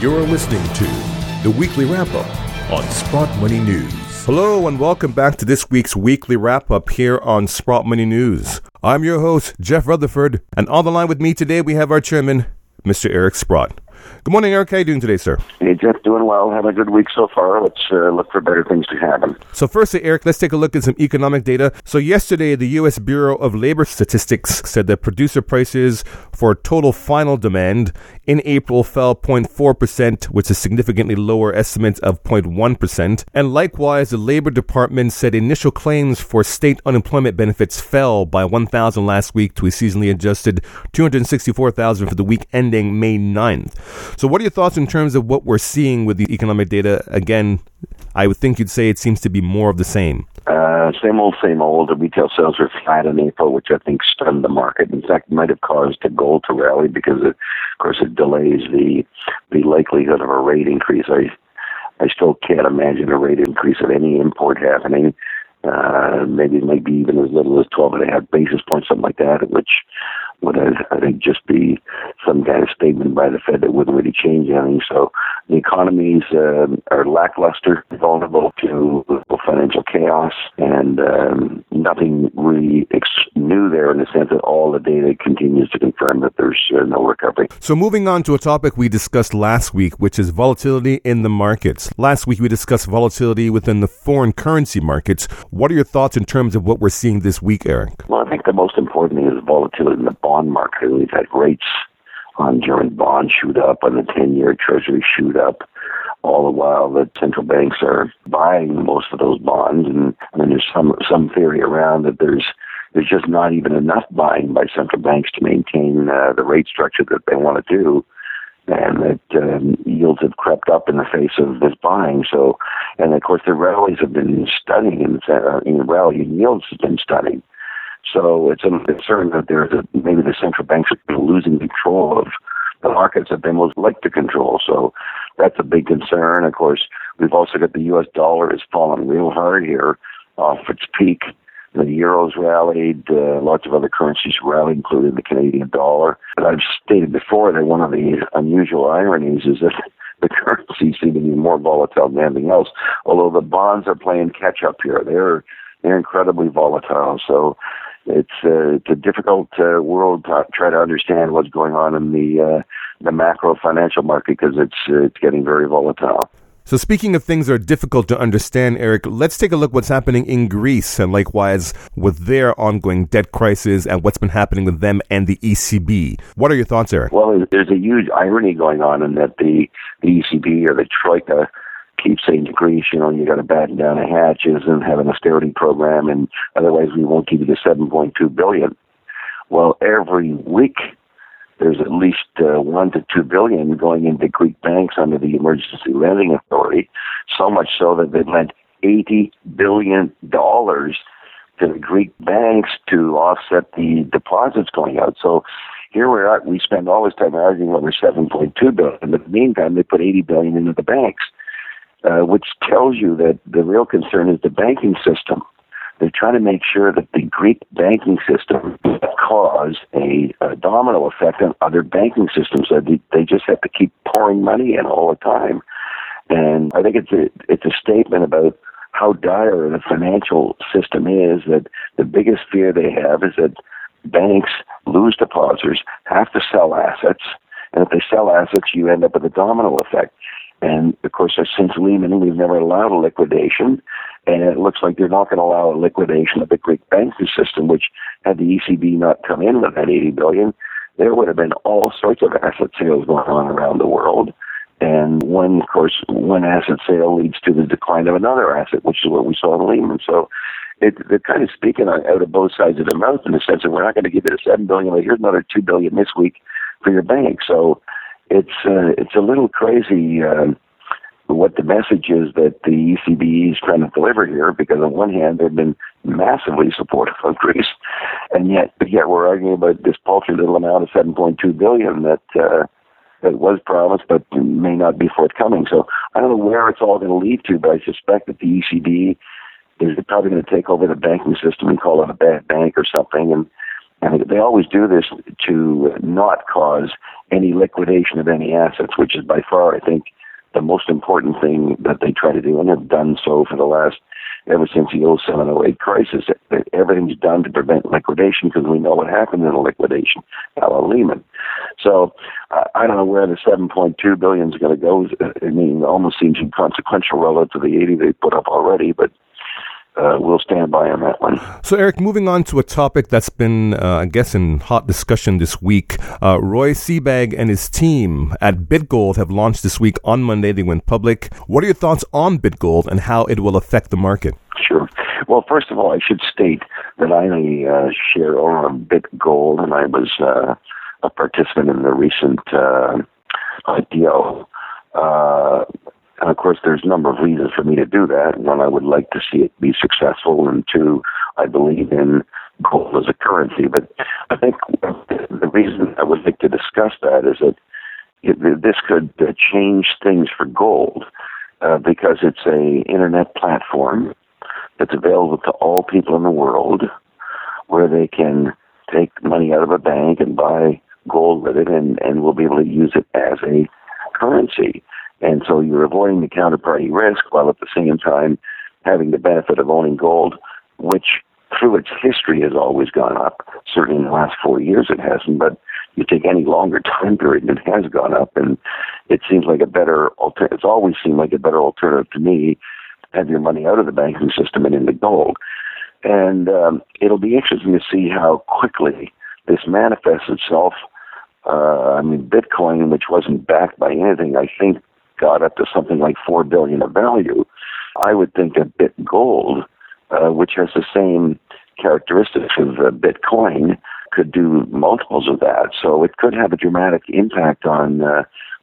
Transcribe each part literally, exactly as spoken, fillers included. You're listening to the Weekly Wrap-Up on Sprott Money News. Hello and welcome back to this week's Weekly Wrap-Up here on Sprott Money News. I'm your host, Jeff Rutherford, and on the line with me today we have our chairman, Mister Eric Sprott. Good morning, Eric. How are you doing today, sir? Hey, Jeff. Doing well. Having a good week so far. Let's uh, look for better things to happen. So firstly, Eric, let's take a look at some economic data. So yesterday, the U S Bureau of Labor Statistics said that producer prices for total final demand in April fell zero point four percent, which is significantly lower estimates of zero point one percent. And likewise, the Labor Department said initial claims for state unemployment benefits fell by one thousand last week to a seasonally adjusted two hundred sixty-four thousand for the week ending May ninth. So what are your thoughts in terms of what we're seeing with the economic data? Again, I would think you'd say it seems to be more of the same. Uh, same old, same old. The retail sales are flat in April, which I think stunned the market. In fact, it might have caused the gold to rally because, it, of course, it delays the the likelihood of a rate increase. I, I still can't imagine a rate increase of any import happening. Uh, maybe it might be even as little as twelve and a half basis points, something like that, which would, I, I think, just be some kind of statement by the Fed that wouldn't really change anything. So the economies uh, are lackluster, vulnerable to financial chaos, and um, nothing really ex- new there in the sense that all the data continues to confirm that there's uh, no recovery. So moving on to a topic we discussed last week, which is volatility in the markets. Last week we discussed volatility within the foreign currency markets. What are your thoughts in terms of what we're seeing this week, Eric? Well, I think the most important thing is volatility in the bond market. We've had rates on German bonds shoot up, on the ten-year Treasury shoot up, all the while that central banks are buying most of those bonds. And, and there's some some theory around that there's there's just not even enough buying by central banks to maintain uh, the rate structure that they want to do, and that um, yields have crept up in the face of this buying. So, and of course, the rallies have been stunning, and uh, in rally in yields has been stunning. So it's a concern that there's a, maybe the central banks are losing control of the markets that they most like to control. So that's a big concern. Of course, we've also got the U S dollar has fallen real hard here off its peak. The euro's rallied, uh, lots of other currencies rallied, including the Canadian dollar. But I've stated before that one of the unusual ironies is that the currencies seem to be more volatile than anything else, although the bonds are playing catch-up here. They're they're incredibly volatile. So it's, uh, it's a difficult uh, world to try to understand what's going on in the uh, the macro financial market because it's uh, it's getting very volatile. So speaking of things that are difficult to understand, Eric, let's take a look what's happening in Greece and likewise with their ongoing debt crisis and what's been happening with them and the E C B. What are your thoughts, Eric? Well, there's a huge irony going on in that the, the E C B or the Troika keeps saying to Greece, you know, you got to batten down the hatches and have an austerity program, and otherwise we won't give you the seven point two billion dollars. Well, every week there's at least uh, one to two billion going into Greek banks under the Emergency Lending Authority, so much so that they lent eighty billion dollars to the Greek banks to offset the deposits going out. So here we are, we spend all this time arguing over seven point two billion dollars. In the meantime, they put eighty billion dollars into the banks, uh, which tells you that the real concern is the banking system. They're trying to make sure that the Greek banking system cause a, a domino effect on other banking systems. So they, they just have to keep pouring money in all the time. And I think it's a, it's a statement about how dire the financial system is, that the biggest fear they have is that banks lose depositors, have to sell assets, and if they sell assets, you end up with a domino effect. And, of course, since Lehman, we've never allowed a liquidation, and it looks like they're not going to allow a liquidation of the Greek banking system, which had the E C B not come in with that eighty billion dollars, there would have been all sorts of asset sales going on around the world. And one, of course, one asset sale leads to the decline of another asset, which is what we saw in Lehman. So it, they're kind of speaking out of both sides of their mouth in the sense that we're not going to give you the seven billion dollars, but here's another two billion dollars this week for your bank. So It's uh, it's a little crazy uh, what the message is that the E C B is trying to deliver here, because on one hand they've been massively supportive of Greece, and yet but yet we're arguing about this paltry little amount of seven point two billion dollars that uh, that was promised but may not be forthcoming. So I don't know where it's all going to lead to, but I suspect that the E C B is probably going to take over the banking system and call it a bad bank or something, and And they always do this to not cause any liquidation of any assets, which is by far, I think, the most important thing that they try to do, and have done so for the last, ever since the oh seven oh eight crisis. Everything's done to prevent liquidation because we know what happened in a liquidation, a la Lehman. So uh, I don't know where the seven point two billion dollars is going to go. I mean, it almost seems inconsequential relative to the eighty they put up already, but Uh, we'll stand by on that one. So, Eric, moving on to a topic that's been, uh, I guess, in hot discussion this week. Uh, Roy Seabag and his team at BitGold have launched this week. On Monday, they went public. What are your thoughts on BitGold and how it will affect the market? Sure. Well, first of all, I should state that I uh, share owner of BitGold, and I was uh, a participant in the recent uh, I P O. Uh, And, of course, there's a number of reasons for me to do that. One, I would like to see it be successful, and two, I believe in gold as a currency. But I think the reason I would like to discuss that is that it, this could change things for gold uh, because it's an Internet platform that's available to all people in the world where they can take money out of a bank and buy gold with it, and, and we'll be able to use it as a currency. And so you're avoiding the counterparty risk while at the same time having the benefit of owning gold, which through its history has always gone up. Certainly in the last four years it hasn't, but you take any longer time period and it has gone up. And it seems like a better, it's always seemed like a better alternative to me to have your money out of the banking system and into gold. And um, it'll be interesting to see how quickly this manifests itself. Uh, I mean, Bitcoin, which wasn't backed by anything, I think, got up to something like four billion dollars of value. I would think that BitGold, uh, which has the same characteristics of uh, Bitcoin, could do multiples of that. So it could have a dramatic impact on uh,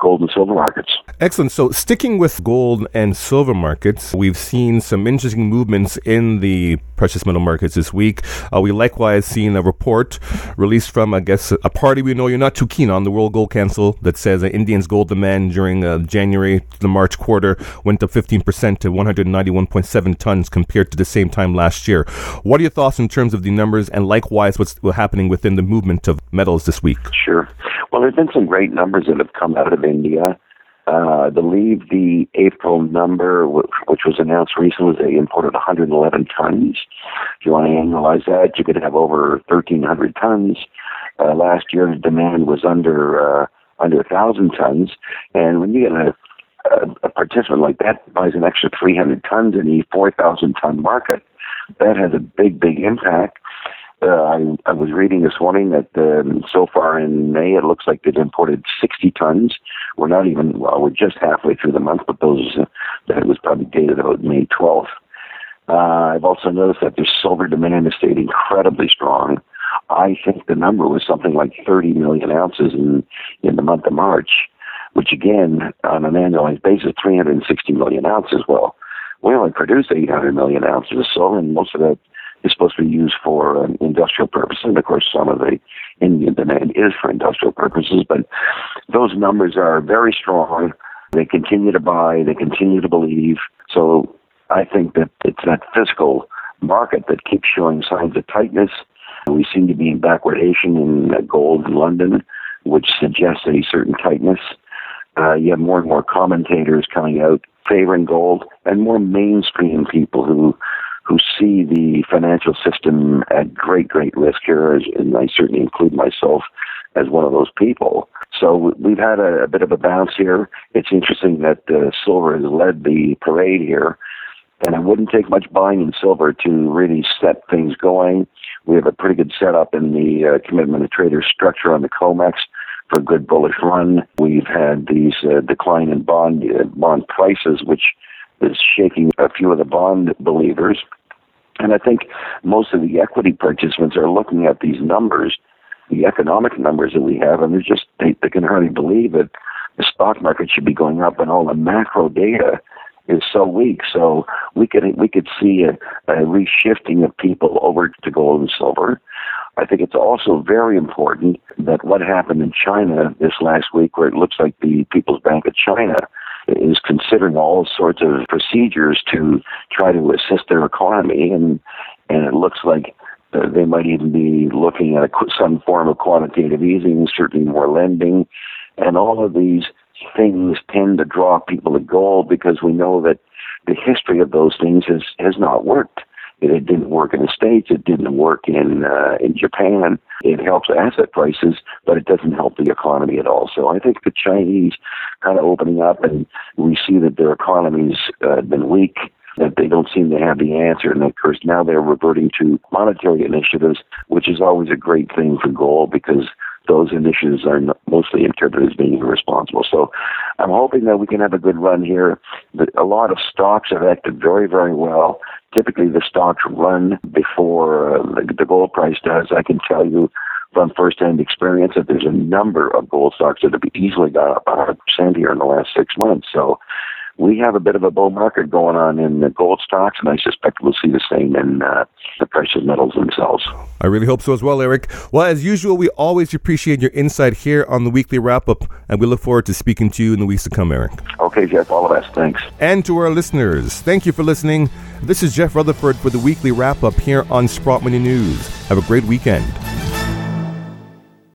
gold and silver markets. Excellent. So sticking with gold and silver markets, we've seen some interesting movements in the precious metal markets this week. Uh, we likewise seen a report released from, I guess, a party we know you're not too keen on, the World Gold Council, that says that India's gold demand during uh, January to the March quarter went up fifteen percent to one hundred ninety-one point seven tons compared to the same time last year. What are your thoughts in terms of the numbers, and likewise what's happening within the movement of metals this week? Sure. Well, there's been some great numbers that have come out of India. Uh, I believe the April number, which, which was announced recently, they imported one hundred eleven tons. If you want to annualize that, you could have over thirteen hundred tons. Uh, last year, the demand was under uh, under one thousand tons. And when you get a, a, a participant like that buys an extra three hundred tons in the four thousand ton market, that has a big, big impact. Uh, I, I was reading this morning that um, so far in May, it looks like they've imported sixty tons. We're not even, well, we're just halfway through the month, but those uh, that was probably dated about May twelfth. Uh, I've also noticed that their silver demand has stayed incredibly strong. I think the number was something like thirty million ounces in, in the month of March, which again, on an annualized basis, three hundred sixty million ounces. Well, we only produce eight hundred million ounces of silver, and most of that is supposed to be used for um, industrial purposes. And of course, some of the Indian demand is for industrial purposes, but those numbers are very strong. They continue to buy, they continue to believe. So I think that it's that physical market that keeps showing signs of tightness. We seem to be in backwardation in gold in London, which suggests a certain tightness. Uh, you have more and more commentators coming out favoring gold, and more mainstream people who who see the financial system at great, great risk here, and I certainly include myself as one of those people. So we've had a, a bit of a bounce here. It's interesting that uh, silver has led the parade here, and it wouldn't take much buying in silver to really set things going. We have a pretty good setup in the uh, commitment of traders structure on the COMEX for a good bullish run. We've had these uh, decline in bond, uh, bond prices, which is shaking a few of the bond believers. And I think most of the equity participants are looking at these numbers, the economic numbers that we have, and they're just, they, they can hardly believe that the stock market should be going up and all the macro data is so weak. So we could we could see a, a reshifting of people over to gold and silver. I think it's also very important that what happened in China this last week, where it looks like the People's Bank of China is considering all sorts of procedures to try to assist their economy, and and it looks like They might even be looking at a, some form of quantitative easing, certainly more lending. And all of these things tend to draw people to gold because we know that the history of those things has, has not worked. It didn't work in the States. It didn't work in uh, in Japan. It helps asset prices, but it doesn't help the economy at all. So I think the Chinese kind of opening up, and we see that their economy's uh, been weak, that they don't seem to have the answer. And, of course, now they're reverting to monetary initiatives, which is always a great thing for gold because those initiatives are mostly interpreted as being irresponsible. So I'm hoping that we can have a good run here. A lot of stocks have acted very, very well. Typically, the stocks run before the gold price does. I can tell you from first-hand experience that there's a number of gold stocks that have easily gone up one hundred percent here in the last six months. So we have a bit of a bull market going on in the gold stocks, and I suspect we'll see the same in uh, the precious metals themselves. I really hope so as well, Eric. Well, as usual, we always appreciate your insight here on the weekly wrap-up, and we look forward to speaking to you in the weeks to come, Eric. Okay, Jeff, all the best. Thanks. And to our listeners, thank you for listening. This is Jeff Rutherford for the weekly wrap-up here on Sprott Money News. Have a great weekend.